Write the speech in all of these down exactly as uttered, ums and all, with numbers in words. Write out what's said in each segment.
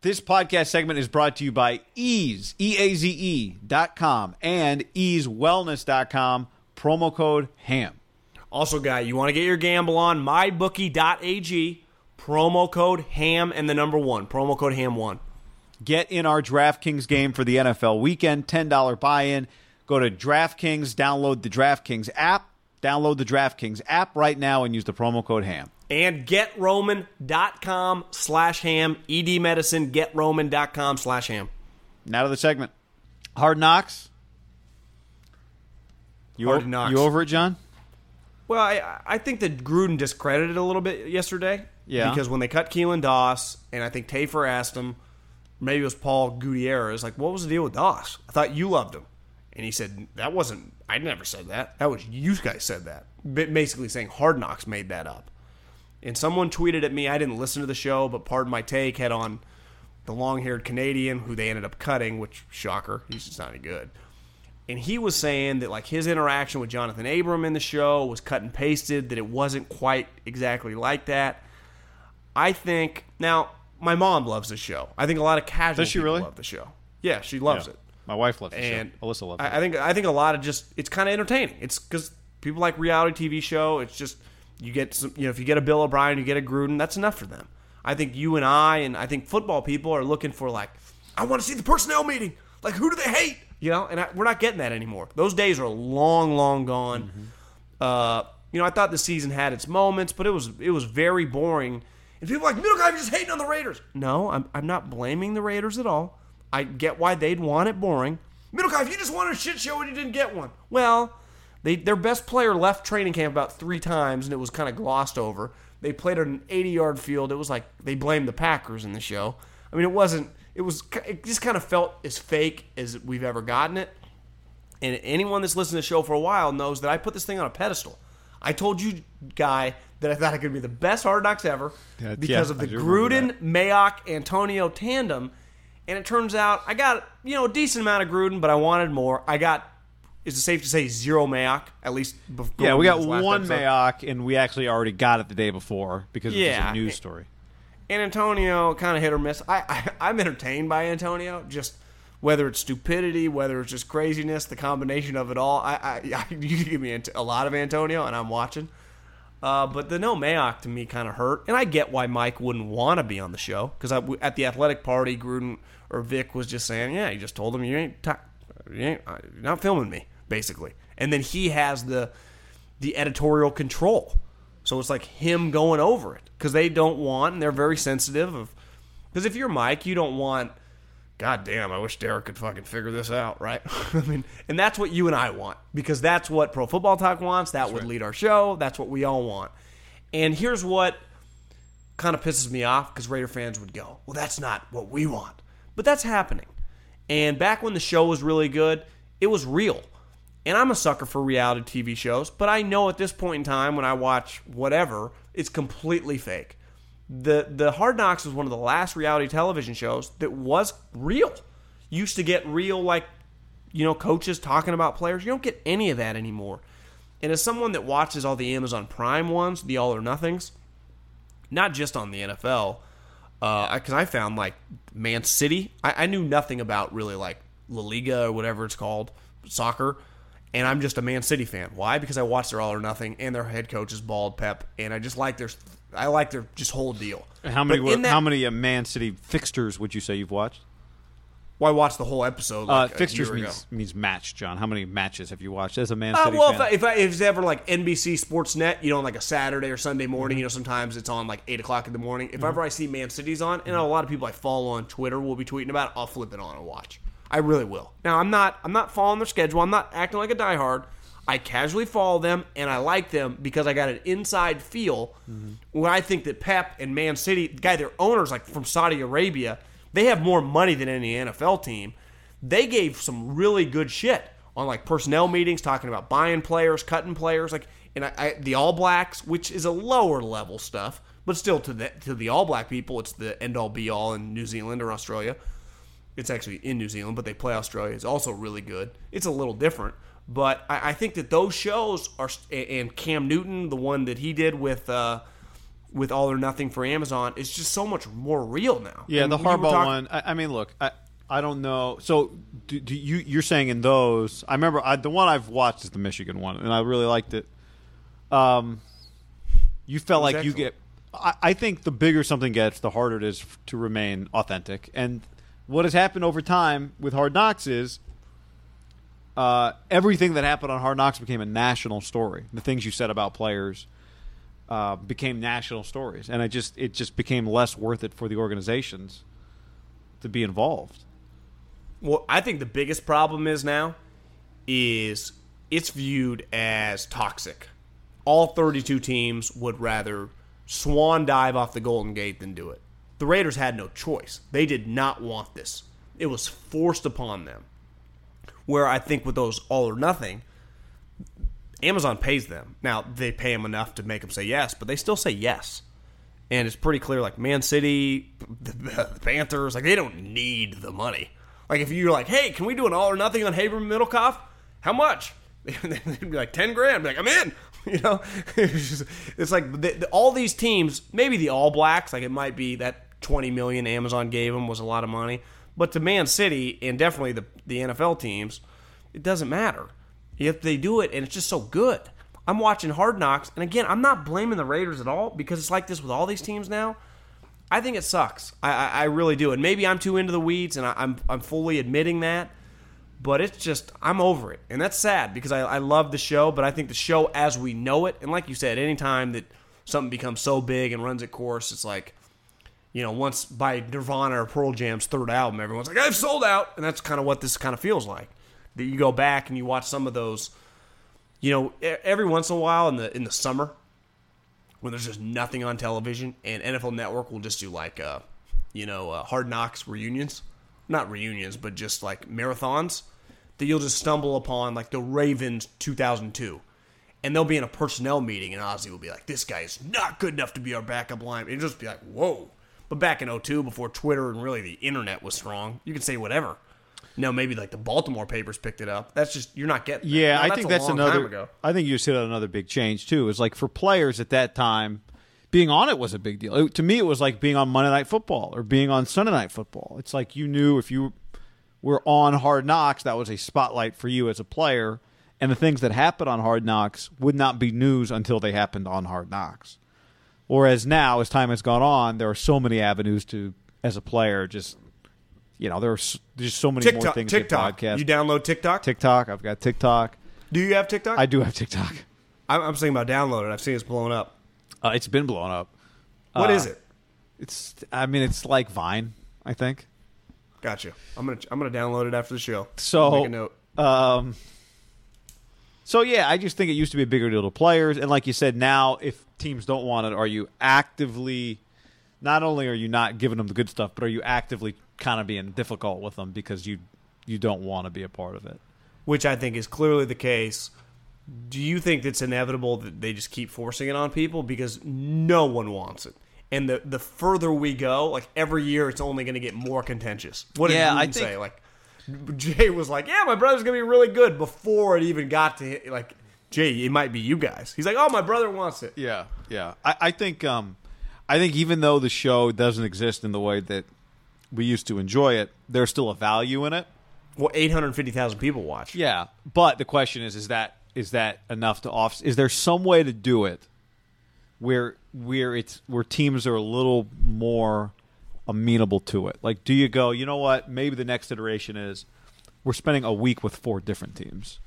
This podcast segment is brought to you by Ease, E A Z E dot com, and ease wellness dot com, promo code HAM. Also, guy, you want to get your gamble on, my bookie dot a g, promo code HAM and the number one, promo code HAM one. Get in our DraftKings game for the N F L weekend, ten dollars buy-in. Go to DraftKings, download the DraftKings app, download the DraftKings app right now and use the promo code HAM. And get roman dot com slash ham, E D medicine, get roman dot com slash ham. Now to the segment. Hard Knocks. You Hard o- Knocks. You over it, John? Well, I, I think that Gruden discredited a little bit yesterday. Yeah. Because when they cut Keelan Doss, and I think Tafer asked him, maybe it was Paul Gutierrez, like, what was the deal with Doss? I thought you loved him. And he said, that wasn't, I never said that. That was, you guys said that. Basically saying Hard Knocks made that up. And someone tweeted at me, I didn't listen to the show, but Pardon My Take had on the long-haired Canadian who they ended up cutting, which, shocker, he's just not any good. And he was saying that like his interaction with Jonathan Abram in the show was cut and pasted, that it wasn't quite exactly like that. I think, now, my mom loves the show. I think a lot of casual people really? love the show. Yeah, she loves yeah. it. My wife loves the and show. Alyssa loves it. I think, I think a lot of just, it's kind of entertaining. It's because people like reality T V show, it's just... You get some, you know, if you get a Bill O'Brien, you get a Gruden, that's enough for them. I think you and I, and I think football people are looking for like, I want to see the personnel meeting. Like, who do they hate? You know, and I, we're not getting that anymore. Those days are long, long gone. Mm-hmm. Uh, you know, I thought the season had its moments, but it was it was very boring. And people are like, Middlekauff, I'm just hating on the Raiders. No, I'm I'm not blaming the Raiders at all. I get why they'd want it boring. Middlekauff, you just wanted a shit show and you didn't get one. Well. They, their best player left training camp about three times, and it was kind of glossed over. They played on an eighty-yard field. It was like they blamed the Packers in the show. I mean, it wasn't – it was. It just kind of felt as fake as we've ever gotten it. And anyone that's listened to the show for a while knows that I put this thing on a pedestal. I told you, Guy, that I thought it could be the best Hard Knocks ever yeah, because yeah, of the Gruden, Mayock, Antonio tandem. And it turns out I got, you know, a decent amount of Gruden, but I wanted more. I got – Is it safe to say zero Mayock? At least before yeah, we got one episode. Mayock, and we actually already got it the day before because yeah. it was a news story. And Antonio kind of hit or miss. I, I I'm entertained by Antonio, just whether it's stupidity, whether it's just craziness, the combination of it all. I, I, I you give me a lot of Antonio, and I'm watching. Uh, but the no Mayock to me kind of hurt, and I get why Mike wouldn't want to be on the show because at the athletic party, Gruden or Vic was just saying, yeah, he just told him you ain't t- you ain't you're not filming me. Basically. And then he has the the editorial control. So it's like him going over it because they don't want, and they're very sensitive of, because if you're Mike, you don't want, God damn, I wish Derek could fucking figure this out, right? I mean, and that's what you and I want because that's what Pro Football Talk wants. That that's would right. lead our show. That's what we all want. And here's what kind of pisses me off because Raider fans would go, well, that's not what we want. But that's happening. And back when the show was really good, it was real. And I'm a sucker for reality T V shows, but I know at this point in time when I watch whatever, it's completely fake. The the Hard Knocks was one of the last reality television shows that was real. Used to get real, like, you know, coaches talking about players. You don't get any of that anymore. And as someone that watches all the Amazon Prime ones, the All or Nothings, not just on the N F L, because uh, I found, like, Man City. I, I knew nothing about, really, like, La Liga or whatever it's called, soccer. And I'm just a Man City fan. Why? Because I watched their All or Nothing, and their head coach is bald, Pep. And I just like their, I like their just whole deal. How many? Were, that, how many Man City fixtures would you say you've watched? Well, I watched the whole episode. Like uh, fixtures a year means, ago. means match, John. How many matches have you watched as a Man City uh, well, fan? Well, if, if, if it's ever like N B C Sportsnet, you know, on like a Saturday or Sunday morning, mm-hmm. you know, sometimes it's on like eight o'clock in the morning. If mm-hmm. ever I see Man City's on, and mm-hmm. a lot of people I follow on Twitter will be tweeting about it, I'll flip it on and watch. I really will. Now, I'm not I'm not following their schedule. I'm not acting like a diehard. I casually follow them, and I like them because I got an inside feel mm-hmm. when I think that Pep and Man City, the guy, their owners, like from Saudi Arabia, they have more money than any N F L team. They gave some really good shit on like personnel meetings, talking about buying players, cutting players, like and I, I, the All Blacks, which is a lower level stuff, but still to the to the All Black people, it's the end all be all in New Zealand or Australia. It's actually in New Zealand, but they play Australia. It's also really good. It's a little different. But I, I think that those shows are, and Cam Newton, the one that he did with uh, with All or Nothing for Amazon, is just so much more real now. Yeah, and the Harbaugh we talk- one, I, I mean, look, I, I don't know. So do, do you, you're saying in those, I remember I, the one I've watched is the Michigan one, and I really liked it. Um, You felt like excellent. you get, I, I think the bigger something gets, the harder it is to remain authentic. And what has happened over time with Hard Knocks is uh, everything that happened on Hard Knocks became a national story. The things you said about players uh, became national stories, and I just it just became less worth it for the organizations to be involved. Well, I think the biggest problem is now is it's viewed as toxic. All thirty-two teams would rather swan dive off the Golden Gate than do it. The Raiders had no choice. They did not want this. It was forced upon them. Where I think with those All or Nothing, Amazon pays them. Now, they pay them enough to make them say yes, but they still say yes. And it's pretty clear, like, Man City, the Panthers, like, they don't need the money. Like, if you're like, hey, can we do an All or Nothing on Haber Middlekauff? How much? They'd be like, ten grand. I'd be like, I'm in. You know? It's, just, it's like the, the, all these teams, maybe the All Blacks, like, it might be that twenty million dollars Amazon gave them was a lot of money. But to Man City and definitely the, the N F L teams, it doesn't matter if they do it, and it's just so good. I'm watching Hard Knocks, and again, I'm not blaming the Raiders at all because it's like this with all these teams now. I think it sucks. I, I, I really do. And maybe I'm too into the weeds, and I, I'm I'm fully admitting that. But it's just, I'm over it. And that's sad because I, I love the show, but I think the show as we know it, and like you said, any time that something becomes so big and runs its course, it's like, you know, once by Nirvana or Pearl Jam's third album, everyone's like, I've sold out. And that's kind of what this kind of feels like. That you go back and you watch some of those, you know, every once in a while in the in the summer when there's just nothing on television, and N F L Network will just do like, uh, you know, uh, Hard Knocks reunions. Not reunions, but just like marathons that you'll just stumble upon, like the Ravens two thousand two. And they'll be in a personnel meeting, and Ozzy will be like, this guy is not good enough to be our backup line. And just be like, whoa. But back in oh two, before Twitter and really the internet was strong, you could say whatever. Now, maybe like the Baltimore papers picked it up. That's just, you're not getting that. Yeah, no, I that's think a that's long another, time ago. I think you just hit on another big change, too. It's like for players at that time, being on it was a big deal. It, to me, it was like being on Monday Night Football or being on Sunday Night Football. It's like you knew if you were on Hard Knocks, that was a spotlight for you as a player. And the things that happened on Hard Knocks would not be news until they happened on Hard Knocks. Whereas now, as time has gone on, there are so many avenues to, as a player, just, you know, there are just so many TikTok, more things. TikTok. Podcast. You download TikTok? TikTok. I've got TikTok. Do you have TikTok? I do have TikTok. I'm, I'm thinking about downloading it. I've seen it's blown up. Uh, it's been blown up. What uh, is it? It's. I mean, it's like Vine, I think. Gotcha. I'm gonna. I'm gonna download it after the show. So make a note. Um. So, yeah, I just think it used to be a bigger deal to players. And like you said, now if teams don't want it, are you actively – not only are you not giving them the good stuff, but are you actively kind of being difficult with them because you you don't want to be a part of it? Which I think is clearly the case. Do you think it's inevitable that they just keep forcing it on people? Because no one wants it. And the, the further we go, like every year, it's only going to get more contentious. What did yeah, Gruden I think- say? Like Jay was like, "Yeah, my brother's going to be really good." Before it even got to him, like, Jay, it might be you guys. He's like, "Oh, my brother wants it." Yeah, yeah. I, I think, um, I think even though the show doesn't exist in the way that we used to enjoy it, there's still a value in it. Well, eight hundred fifty thousand people watch. Yeah, but the question is, is that is that enough to off? Is there some way to do it where where it's where teams are a little more amenable to it? Like, do you go, you know what? Maybe the next iteration is we're spending a week with four different teams.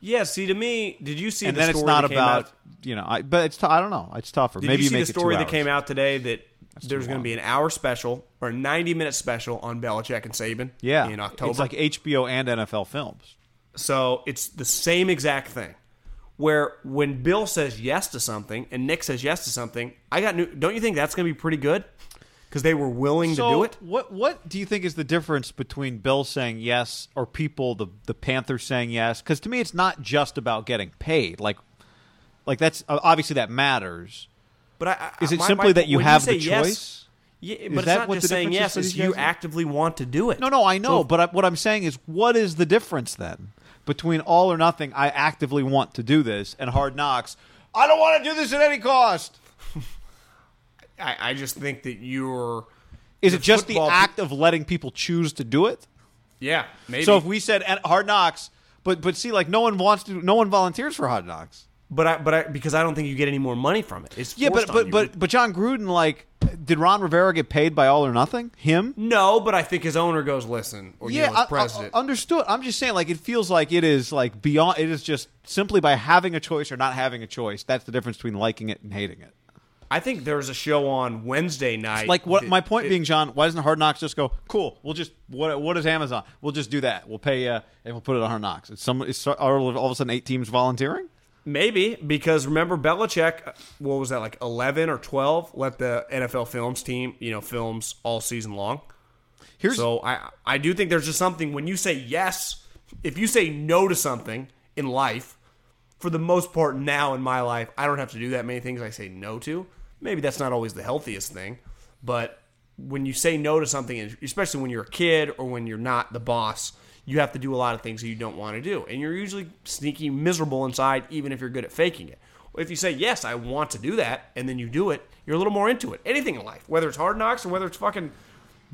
Yeah, see, to me, did you see and the story? And then it's not about, out, you know, I, but it's, t- I don't know, it's tougher. Did Maybe you see you make the story that came out today that That's there's going to be an hour special or a ninety minute special on Belichick and Saban yeah. in October? It's like H B O and N F L Films. So it's the same exact thing where when Bill says yes to something and Nick says yes to something, I got new. Don't you think that's going to be pretty good? Because they were willing so to do it? What what do you think is the difference between Bill saying yes or people, the, the Panthers saying yes? Because to me, it's not just about getting paid. Like, like that's obviously that matters. But I, I, is it my, simply my, that you have you the yes, choice? Yeah, but is it's not just saying yes. Is you actively want to do it. No, no, I know. So, but I, what I'm saying is, what is the difference then between All or Nothing, I actively want to do this, and Hard Knocks, I don't want to do this at any cost? I, I just think that you're... Is it just the act of letting people choose to do it? Yeah, maybe. So if we said Hard Knocks, but but see, like no one wants to, no one volunteers for Hard Knocks. But I but I because I don't think you get any more money from it. It's yeah, but but but but John Gruden, like, did Ron Rivera get paid by All or Nothing? Him? No, but I think his owner goes, listen, or yeah, you know, his president. I, I, understood. I'm just saying, like, it feels like it is like beyond. It is just simply by having a choice or not having a choice. That's the difference between liking it and hating it. I think there's a show on Wednesday night. It's like what that, my point it, being, John, why doesn't Hard Knocks just go, cool, we'll just, what what is Amazon? We'll just do that. We'll pay you uh, and we'll put it on Hard Knocks. Is, some, is all of a sudden eight teams volunteering? Maybe, because remember Belichick, what was that, like eleven or twelve let the N F L Films team, you know, films all season long. Here's, so I, I do think there's just something, when you say yes, if you say no to something in life, for the most part now in my life, I don't have to do that many things I say no to. Maybe that's not always the healthiest thing, but when you say no to something, especially when you're a kid or when you're not the boss, you have to do a lot of things that you don't want to do. And you're usually sneaky miserable inside, even if you're good at faking it. If you say, yes, I want to do that, and then you do it, you're a little more into it. Anything in life, whether it's Hard Knocks or whether it's fucking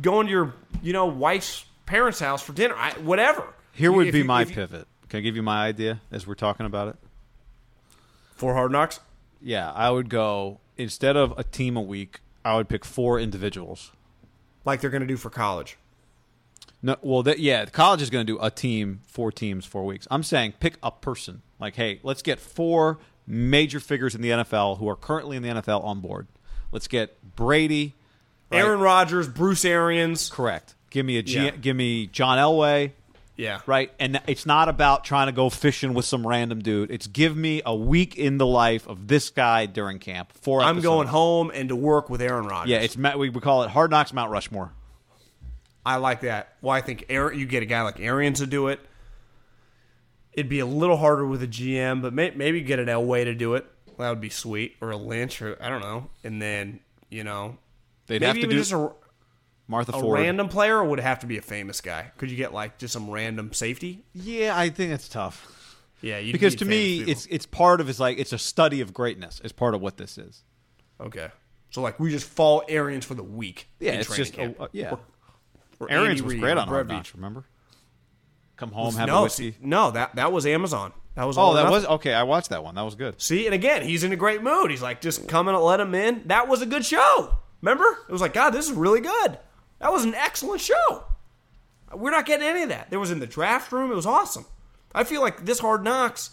going to your, you know, wife's parents' house for dinner, I, whatever. Here would if, be if, my if you, pivot. Can I give you my idea as we're talking about it? For Hard Knocks? Yeah, I would go... Instead of a team a week, I would pick four individuals. Like they're going to do for college. No, well, that, yeah, college is going to do a team, four teams, four weeks. I'm saying pick a person. Like, hey, let's get four major figures in the N F L who are currently in the N F L on board. Let's get Brady. Right? Aaron Rodgers, Bruce Arians. Correct. Give me a G- yeah. Give me John Elway. Yeah. Right? And it's not about trying to go fishing with some random dude. It's give me a week in the life of this guy during camp. Four I'm episodes. Going home and to work with Aaron Rodgers. Yeah, it's we call it Hard Knocks Mount Rushmore. I like that. Well, I think Aaron, you get a guy like Arians to do it. It'd be a little harder with a G M, but may, maybe get an Elway to do it. Well, that would be sweet. Or a Lynch, or I don't know. And then, you know, they'd have to do just a, Martha a Ford. Random player, or would it have to be a famous guy? Could you get like just some random safety? Yeah, I think that's tough. Yeah, you because to me, people. it's it's part of it's like it's a study of greatness. It's part of what this is. Okay, so like we just fall Arians for the week. Yeah, it's just a, uh, yeah. Or, or Arians was great on Hard Knocks. Remember, come home, have no, a whiskey. See, no, that that was Amazon. That was all oh, that nothing. was okay. I watched that one. That was good. See, and again, he's in a great mood. He's like, just come and let him in. That was a good show. Remember, it was like, God, this is really good. That was an excellent show. We're not getting any of that. There was in the draft room. It was awesome. I feel like this Hard Knocks,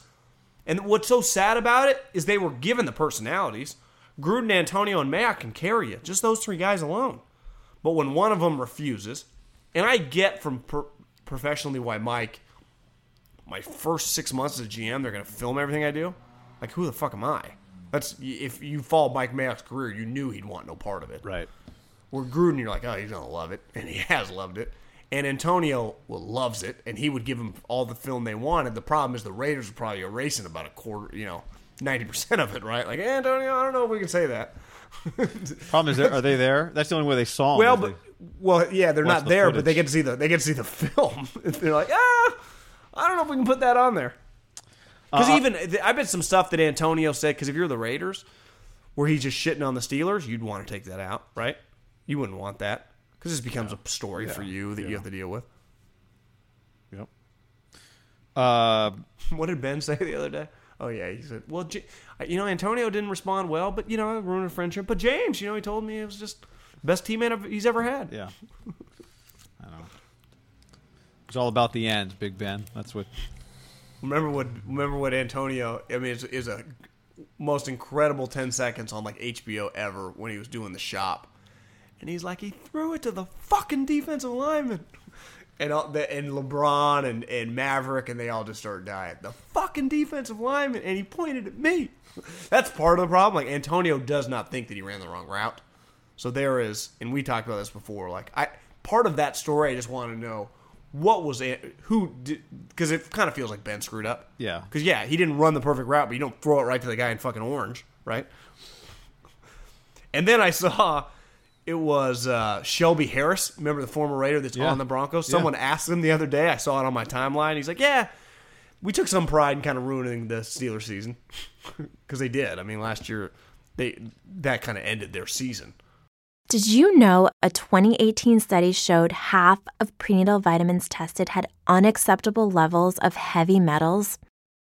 and what's so sad about it is they were given the personalities. Gruden, Antonio, and Mayock can carry it. Just those three guys alone. But when one of them refuses, and I get from per- professionally why Mike, my first six months as a G M, they're going to film everything I do. Like, who the fuck am I? That's if you follow Mike Mayock's career, you knew he'd want no part of it. Right. Where Gruden, you're like, oh, he's going to love it. And he has loved it. And Antonio well, loves it. And he would give him all the film they wanted. The problem is the Raiders are probably erasing about a quarter, you know, ninety percent of it, right? Like, hey, Antonio, I don't know if we can say that. Problem is, are they there? That's the only way they saw them. Well, but, well yeah, they're not the there, footage. But they get to see the they get to see the film. They're like, ah, I don't know if we can put that on there. Because uh, even I bet some stuff that Antonio said. Because if you're the Raiders, where he's just shitting on the Steelers, you'd want to take that out, right? You wouldn't want that because this becomes yeah. a story yeah. for you that yeah. you have to deal with. Yep. Uh, what did Ben say the other day? Oh, yeah, he said, well, J- you know, Antonio didn't respond well, but, you know, I ruined a friendship. But James, you know, he told me it was just best teammate he's ever had. Yeah. I know. It's all about the end, Big Ben. That's what... Remember what Remember what Antonio, I mean, is, is a most incredible ten seconds on, like, H B O ever when he was doing The Shop. And he's like, he threw it to the fucking defensive lineman. And all the, and LeBron and, and Maverick, and they all just start dying. The fucking defensive lineman, and he pointed at me. That's part of the problem. Like, Antonio does not think that he ran the wrong route. So there is, and we talked about this before, like, I part of that story, I just want to know what was it, who did, because it kind of feels like Ben screwed up. Yeah. Because, yeah, he didn't run the perfect route, but you don't throw it right to the guy in fucking orange, right? And then I saw... It was uh, Shelby Harris. Remember the former Raider that's yeah. on the Broncos? Someone yeah. asked him the other day. I saw it on my timeline. He's like, yeah, we took some pride in kind of ruining the Steelers season. Because they did. I mean, last year, they that kind of ended their season. Did you know a twenty eighteen study showed half of prenatal vitamins tested had unacceptable levels of heavy metals?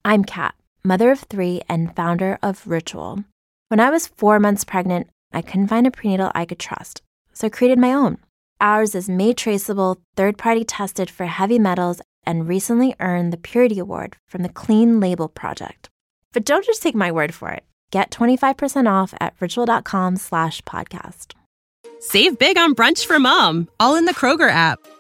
I'm Kat, mother of three and founder of Ritual. When I was four months pregnant, I couldn't find a prenatal I could trust, so I created my own. Ours is made traceable, third-party tested for heavy metals, and recently earned the Purity Award from the Clean Label Project. But don't just take my word for it. Get twenty-five percent off at ritual.com slash podcast. Save big on brunch for mom, all in the Kroger app.